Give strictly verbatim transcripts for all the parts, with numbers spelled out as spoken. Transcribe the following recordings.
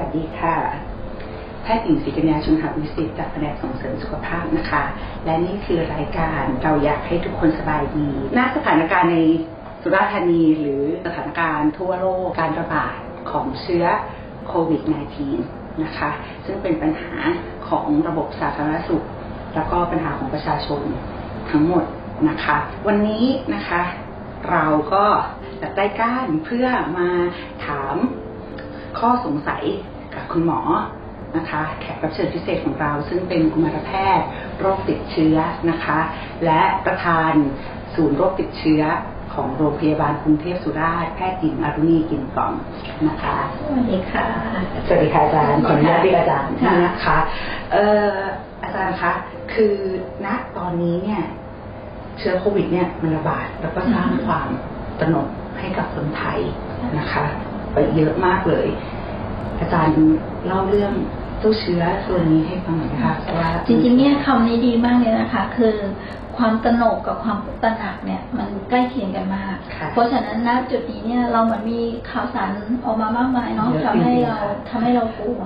วัสดีค่ะแพทย์หญิงศรีกัญญา ชนหวิสิทธิ์จากแผนกส่งเสริมสุขภาพนะคะและนี่คือรายการเราอยากให้ทุกคนสบายดีณสถานการณ์ในสุราษฎร์ธานีหรือสถานการณ์ทั่วโลกการระบาดของเชื้อโควิด สิบเก้า นะคะซึ่งเป็นปัญหาของระบบสาธารณสุขแล้วก็ปัญหาของประชาชนทั้งหมดนะคะวันนี้นะคะเราก็จัดรายการเพื่อมาถามข้อสงสัยกับคุณหมอนะคะแขกรับเชิญพิเศษของเราซึ่งเป็นกุมารแพทย์โรคติดเชื้อนะคะและประธานศูนย์โรคติดเชื้อของโรงพยาบาลกรุงเทพสุราษฎร์แพทย์หญิงอรุณีกินกล่อมนะคะสวัสดีค่ะสวัสดีค่ะอาจารย์ขออนุญาตพี่อาจารย์นะคะเอ่ออาจารย์คะคือณตอนนี้เนี่ยเชื้อโควิดเนี่ยมันระบาดแล้วก็สร้างความตระหนกให้กับคนไทยนะคะไปเยอะมากเลยอาจารย์เล่าเรื่องตัวเชื้อตัวนี้ให้ฟังหน่อยค่ะว่าจริงๆเนี่ยคำนี้ดีมากเลยนะคะคือความตระหนกกับความตระหนักเนี่ยมันใกล้เคียงกันมากเพราะฉะนั้นณจุดนี้เนี่ยเราเหมือนมีข่าวสารออกมามากมายเนาะทำให้เราทำให้เรากลัว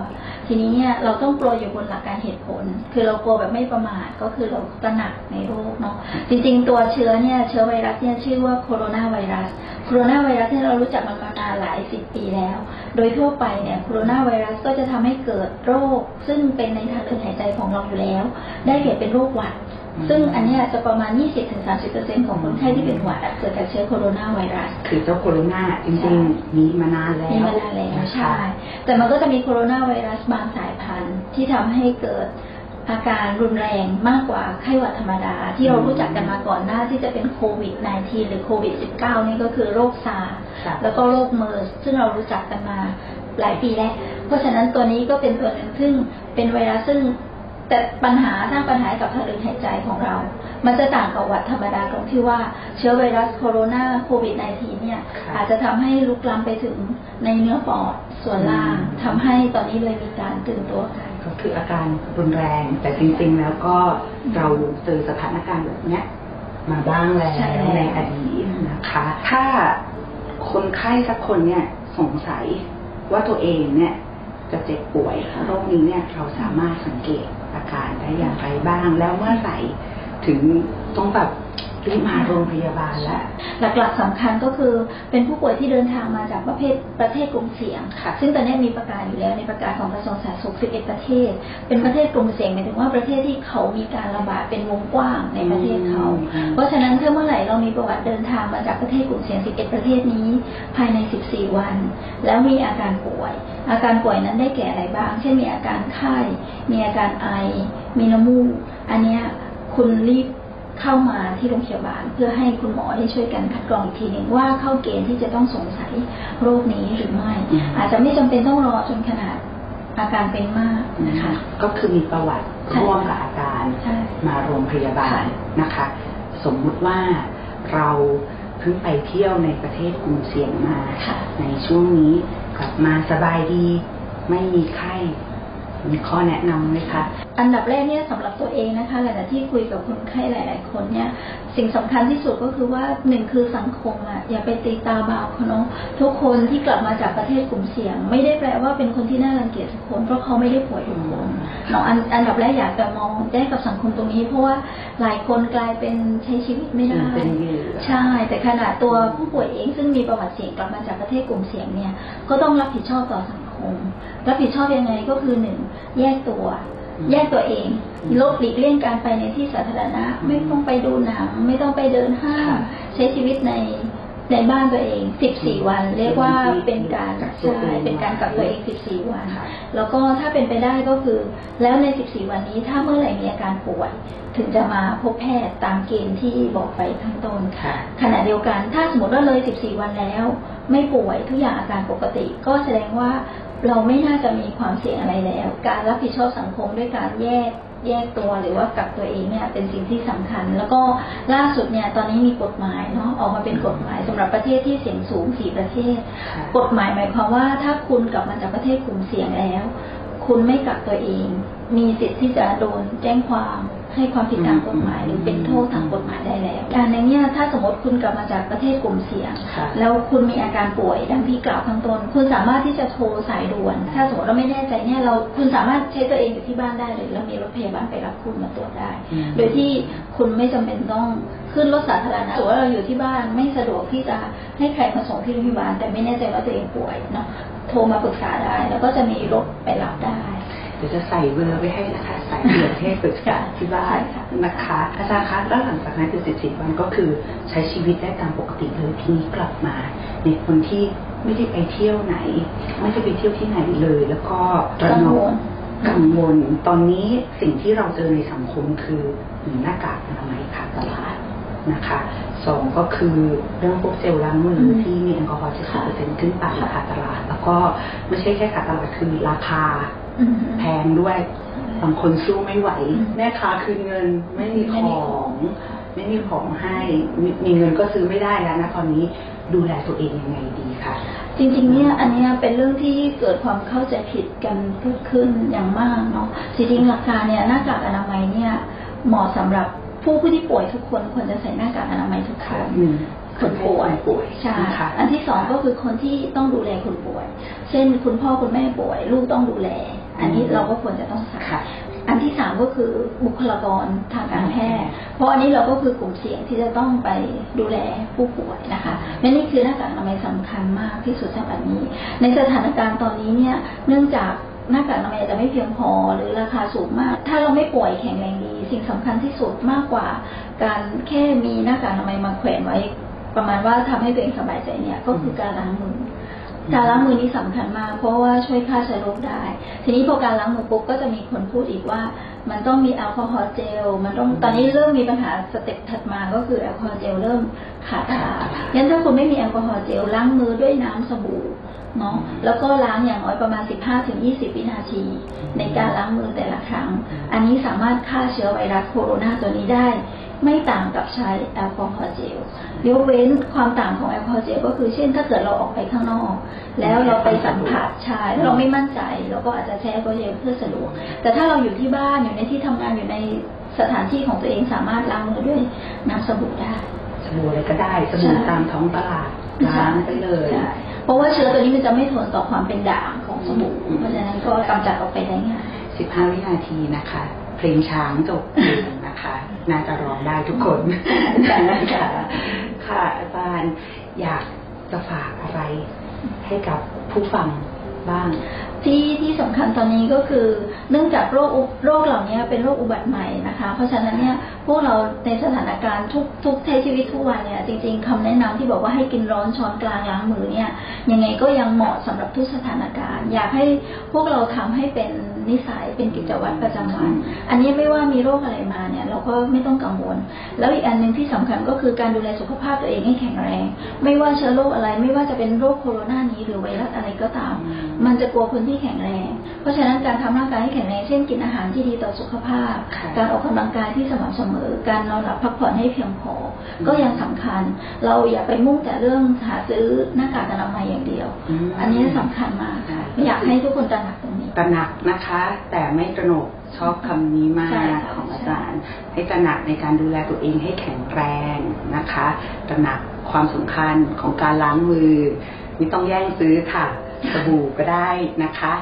ทีนี้เนี่ยเราต้องกลัวอยู่บนหลักการเหตุผลคือเรากลัวแบบไม่ประมาทก็คือเราตระหนักในโรคเนาะจริงๆตัวเชื้อเนี่ยเชื้อไวรัสเนี่ยชื่อว่าโคโรนาไวรัสโคโรนาไวรัสที่เรารู้จักมันมานานหลายสิบปีแล้วโดยทั่วไปเนี่ยโคโรนาไวรัสก็จะทำให้เกิดโรคซึ่งเป็นในทางเดินหายใจของเราอยู่แล้วได้เกิดเป็นโรคหวัดซึ่งอันนี้จะประมาณ ยี่สิบถึงสามสิบเปอร์เซ็นต์ ของคนไข้ที่เป็นหวัดเกิดจากเชื้อโคโรนาไวรัสคือเจ้าโคโรนาจริงๆมีมานานแล้วมีมานานแล้วใช่แต่มันก็จะมีโคโรนาไวรัสบางสายพันธุ์ที่ทำให้เกิดอาการรุนแรงมากกว่าไข้หวัดธรรมดาที่เรารู้จักกันมาก่อนหน้าที่จะเป็นโควิด สิบเก้า หรือโควิด สิบเก้า นี่ก็คือโรคซาร์แล้วก็โรคเมอร์สซึ่งเรารู้จักกันมาหลายปีแล้วเพราะฉะนั้นตัวนี้ก็เป็นตัวหนึ่งซึ่งเป็นไวรัสซึ่งแต่ปัญหาสร้างปัญหากับทางเดินหายใจของเรามันจะต่างกับหวัดธรรมดาตรงที่ว่าเชื้อไวรัสโคโรนาโควิด สิบเก้า เนี่ยอาจจะทำให้ลุกลามไปถึงในเนื้อปอดส่วนล่างทำให้ตอนนี้เลยมีการตื่นตัวกันก็คืออาการรุนแรงแต่จริงๆแล้วก็เราเจอสถานการณ์แบบนี้มาบ้างแล้วในอดีตนะคะถ้าคนไข้สักคนเนี่ยสงสัยว่าตัวเองเนี่ยจะเจ็บป่วยโรคนี้เนี่ยเราสามารถสังเกตอาการได้อย่างไรบ้างแล้วเมื่อไหร่ถึงต้องแบบรีบมาโรงพยาบาลและหลักๆสำคัญก็คือเป็นผู้ป่วยที่เดินทางมาจากประเทศประเทศกลุ่มเสี่ยงซึ่งตอนนี้มีประกาศอยู่แล้วในประกาศของกระทรวงสาธารณสุขสิบเอ็ดประเทศเป็นประเทศกลุ่มเสี่ยงหมายถึงว่าประเทศที่เขามีการระบาดเป็นวงกว้างในประเทศเขาเพราะฉะนั้นถ้าเมื่อไหร่เรามีประวัติเดินทางมาจากประเทศกลุ่มเสี่ยงสิบเอ็ดประเทศนี้ภายในสิบสี่วันแล้วมีอาการป่วยอาการป่วยนั้นได้แก่อะไรบ้างเช่นมีอาการไข้มีอาการไอมีน้ำมูกอันนี้คุณรีบเข้ามาที่โรงพยาบาลเพื่อให้คุณหมอได้ช่วยกันคัดกรองอีกทีหนึ่งว่าเข้าเกณฑ์ที่จะต้องสงสัยโรคนี้หรือไม่อาจจะไม่จำเป็นต้องรอจนขนาดอาการเป็นมากนะคะก็คือมีประวัติร่วมกับอาการมาโรงพยาบาลนะคะสมมุติว่าเราเพิ่งไปเที่ยวในประเทศกลุ่มเสี่ยงมาในช่วงนี้กลับมาสบายดีไม่มีไข้มีข้อแนะนำไหมคะอันดับแรกเนี่ยสำหรับตัวเองนะคะหลังจากที่คุยกับคนไข้หลายๆคนเนี่ยสิ่งสำคัญที่สุดก็คือว่าหนึ่งคือสังคมอ่ะอย่าไปตีตาบาปเขาเนาะทุกคนที่กลับมาจากประเทศกลุ่มเสี่ยงไม่ได้แปลว่าเป็นคนที่น่ารังเกียจทุกคนเพราะเขาไม่ได้ป่วยทุกคนเนาะอันดับแรกอยากจะมองแยกกับสังคมตรงนี้เพราะว่าหลายคนกลายเป็นใช้ชีวิตไม่ได้ใช่แต่ขนาดตัวผู้ป่วยเองซึ่งมีประวัติเสี่ยงกลับมาจากประเทศกลุ่มเสี่ยงเนี่ยก็ต้องรับผิดชอบต่อสังคมรับผิดชอบยังไงก็คือหนึ่งแยกตัวแยกตัวเองลดหลีกเลี่ยงการไปในที่สาธารณะไม่ต้องไปดูหนังไม่ต้องไปเดินห้างใช้ชีวิตในในบ้านตัวเองสิบสี่วันเรียกว่าเป็นการใช่เป็นการกักตัวเองสิบสี่วันแล้วก็ถ้าเป็นไปได้ก็คือแล้วในสิบสี่วันนี้ถ้าเมื่อไหร่มีอาการป่วยถึงจะมาพบแพทย์ตามเกณฑ์ที่บอกไปข้างต้นขณะเดียวกันถ้าสมมติว่าเลยสิบสี่วันแล้วไม่ป่วยทุกอย่างอาการปกติก็แสดงว่าเราไม่น่าจะมีความเสี่ยงอะไรแล้วการรับผิดชอบสังคมด้วยการแยกแยกตัวหรือว่ากักตัวเองเนี่ยเป็นสิ่งที่สำคัญแล้วก็ล่าสุดเนี่ยตอนนี้มีกฎหมายเนาะออกมาเป็นกฎหมายสำหรับประเทศที่เสี่ยงสูงสี่ประเทศกฎหมายหมายความว่าถ้าคุณกลับมาจากประเทศกลุ่มเสี่ยงแล้วคุณไม่กักตัวเองมีสิทธิ์ที่จะโดนแจ้งความ ให้ความผิดตามกฎหมายหรือเป็นโทษทางกฎหมายได้แล้วการในเนี้ยถ้าสมมติคุณกลับมาจากประเทศกลุ่มเสี่ยงแล้วคุณมีอาการป่วยดังที่กล่าวข้างต้นคุณสามารถที่จะโทรสายด่วนถ้าสมมติเราไม่แน่ใจเนี่ยเราคุณสามารถใช้ตัวเองอยู่ที่บ้านได้หรือเรามีรถพยาบาลไปรับคุณมาตรวจได้โดยที่คุณไม่จำเป็นต้องขึ้นรถสาธารณะหรือว่าเราอยู่ที่บ้านไม่สะดวกที่จะให้ใครมาส่งที่โรงพยาบาลแต่ไม่แน่ใจว่าตัวเองป่วยเนาะโทรมาปรึกษาได้แล้วก็จะมีรถไปรับได้เดี๋ยวจะใส่เบอร์ไปให้นะคะใส่เบอร์ให้ปรึกษาที่บ้านนะคะอาจารย์คะแล้วหลังจากนั้นคือสิบสี่วันก็คือใช้ชีวิตได้ตามปกติเลยทีนี้กลับมาในคนที่ไม่ได้ไปเที่ยวไหนไม่ได้ไปเที่ยวที่ไหนเลยแล้วก็กังวลกังวลตอนนี้สิ่งที่เราเจอในสังคมคือหนึ่งหน้ากากอนามัยขาดตลาดนะคะสองก็คือเรื่องพวกเจลล้างมือที่มีแอลกอฮอล์ เจ็ดสิบเปอร์เซ็นต์ ขึ้นไปขาดตลาดแล้วก็ไม่ใช่แค่ขาดตลาดคือราคาแพงด้วยบางคนสู้ไม่ไหวแม่ค้าคืนเงินไม่มีของไม่มีของให้มีเงินก็ซื้อไม่ได้แล้วนะตอนนี้ดูแลตัวเองยังไงดีคะจริงๆเนี่ยอันนี้เป็นเรื่องที่เกิดความเข้าใจผิดกันเกิดขึ้นอย่างมากเนาะจริงๆราคาเนี่ยหน้ากากอนามัยเนี่ยเหมาะสำหรับผู้ผู้ที่ป่วยทุกคนควรจะใส่หน้ากากอนามัยทุกครั้งคนป่วยป่วยใช่ค่ะอันที่สองก็คือคนที่ต้องดูแลคนป่วยเช่นคุณพ่อคุณแม่ป่วยลูกต้องดูแลอันนี้เราก็ควรจะต้องใส่อันที่สามก็คือบุคลากรทางการแพทย์เพราะอันนี้เราก็คือกลุ่มเสี่ยงที่จะต้องไปดูแลผู้ป่วยนะคะและนี่คือหน้ากากอนามัยสำคัญมากที่สุดสำหรับนี้ในสถานการณ์ตอนนี้เนี่ยเนื่องจากหน้ากากอนามัยจะไม่เพียงพอหรือราคาสูงมากถ้าเราไม่ป่วยแข็งแรงดีสิ่งสำคัญที่สุดมากกว่าการแค่มีหน้ากากอนามัยมาแขวนไว้ประมาณว่าทำให้ตัวเองสบายใจเนี่ยก็คือการล้างมือการล้างมือนี่สำคัญมากเพราะว่าช่วยฆ่าเชื้อโรคได้ทีนี้พอการล้างมือปุ๊บก็จะมีคนพูดอีกว่ามันต้องมีแอลกอฮอล์เจลมันต้องตอนนี้เริ่มมีปัญหาสเต็ปถัดมาก็คือแอลกอฮอล์เจลเริ่มขาดตลาดงั้นถ้าคุณไม่มีแอลกอฮอล์เจลล้างมือด้วยน้ำสบู่เนาะแล้วก็ล้างอย่างน้อยประมาณ สิบห้าถึงยี่สิบ วินาทีในการล้างมือแต่ละครั้งอันนี้สามารถฆ่าเชื้อไวรัสโคโรนาตัวนี้ได้ไม่ต่างกับใช้แอลกอฮอล์เจลยกเว้นความต่างของแอลกอฮอล์เจลก็คือเช่นถ้าเกิดเราออกไปข้างนอกแล้วเราไปสัมผัสชายเราไม่มั่นใจเราก็อาจจะใช้แอลกอฮอล์เจลเพื่อสะดวกแต่ถ้าเราอยู่ที่บ้านอยู่ในที่ทำงานอยู่ในสถานที่ของตัวเองสามารถล้างมือด้วยน้ำสบู่ได้สบู่อะไรก็ได้สบู่ตามท้องตลาดล้างไปเลยเพราะว่าเชื้อตัวนี้มันจะไม่ทนต่อความเป็นด่างของสบู่เพราะฉะนั้นก็กำจัดออกไปได้ง่ายสิบห้าวินาทีนะคะเพลงช้างจบนะคะน่าจะร้องได้ทุกคนนะคะค่ะอาจารย์อยากจะฝากอะไรให้กับผู้ฟังบ้างที่ที่สำคัญตอนนี้ก็คือเนื่องจากโรคโรคเหล่านี้เป็นโรคอุบัติใหม่นะคะเพราะฉะนั้นเนี่ยพวกเราในสถานการณ์ทุกทุกใช้ชีวิตทุกวันเนี่ยจริงๆคำแนะนำที่บอกว่าให้กินร้อนช้อนกลางล้างมือเนี่ยยังไงก็ยังเหมาะสำหรับทุกสถานการณ์อยากให้พวกเราทำให้เป็นนิสัยเป็นกิจวัตรประจำวันอันนี้ไม่ว่ามีโรคอะไรมาเนี่ยเราก็ไม่ต้องกังวลแล้วอีกอันหนึ่งที่สำคัญก็คือการดูแลสุขภาพตัวเองให้แข็งแรงไม่ว่าเชื้อโรคอะไรไม่ว่าจะเป็นโรคโคโรนานี้หรือไวรัสอะไรก็ตามมันจะกลัวคนที่แข็งแรงเพราะฉะนั้นการทำร่างกายให้แข็งแรงเช่นกินอาหารที่ดีต่อสุขภาพการออกกำลังกายที่สม่ำเสมอการนอนหลับพักผ่อนให้เพียงพอก็ยังสำคัญเราอย่าไปมุ่งแต่เรื่องหาซื้อหน้ากากอนามัยอย่างเดียวอันนี้สำคัญมากอยากให้ทุกคนตระหนักตรงนี้ตระหนักนะคะแต่ไม่ตระหนกชอบคำนี้มากของอาจารย์ให้ตระหนักในการดูแลตัวเองให้แข็งแรงนะคะตระหนักความสำคัญของการล้างมือไม่ต้องแย่งซื้อค่ะสบู่ก็ได้นะคะ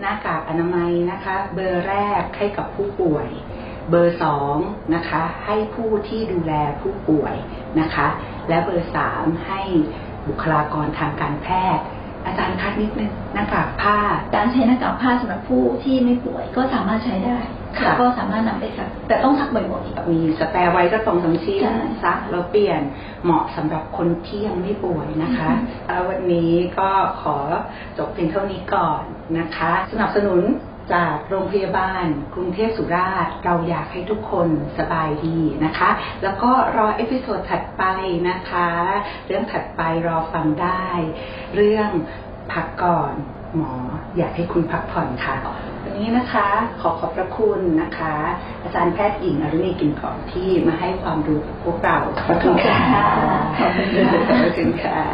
หน้ากากอนามัยนะคะเบอร์แรกให้กับผู้ป่วยเบอร์สองนะคะให้ผู้ที่ดูแลผู้ป่วยนะคะและเบอร์สามให้บุคลากรทางการแพทย์อาจารย์คะนิดนึงหน้ากากผ้าการใช้หน้ากากผ้าสำหรับผู้ที่ไม่ป่วยก็สามารถใช้ได้ก็สามารถนำไปซักแต่ต้องซักบ่อยๆมีสแปร์ไว้สักสองสามชิ้นซักแล้วเปลี่ยนเหมาะสำหรับคนที่ยังไม่ป่วยนะคะแล้ววันนี้ก็ขอจบเพียงเท่านี้ก่อนนะคะสนับสนุนจากโรงพยาบาลกรุงเทพสุราษฎร์เราอยากให้ทุกคนสบายดีนะคะแล้วก็รอเอพิโซดถัดไปนะคะเรื่องถัดไปรอฟังได้เรื่องพักก่อนหมออยากให้คุณพักผ่อนค่ะวันนี้นะคะขอขอบพระคุณนะคะอาจารย์แพทย์หญิงอรุณีกลิ่นขอมที่มาให้ความรู้พวกเราขอบคุณค่ะขอบคุณค่ะ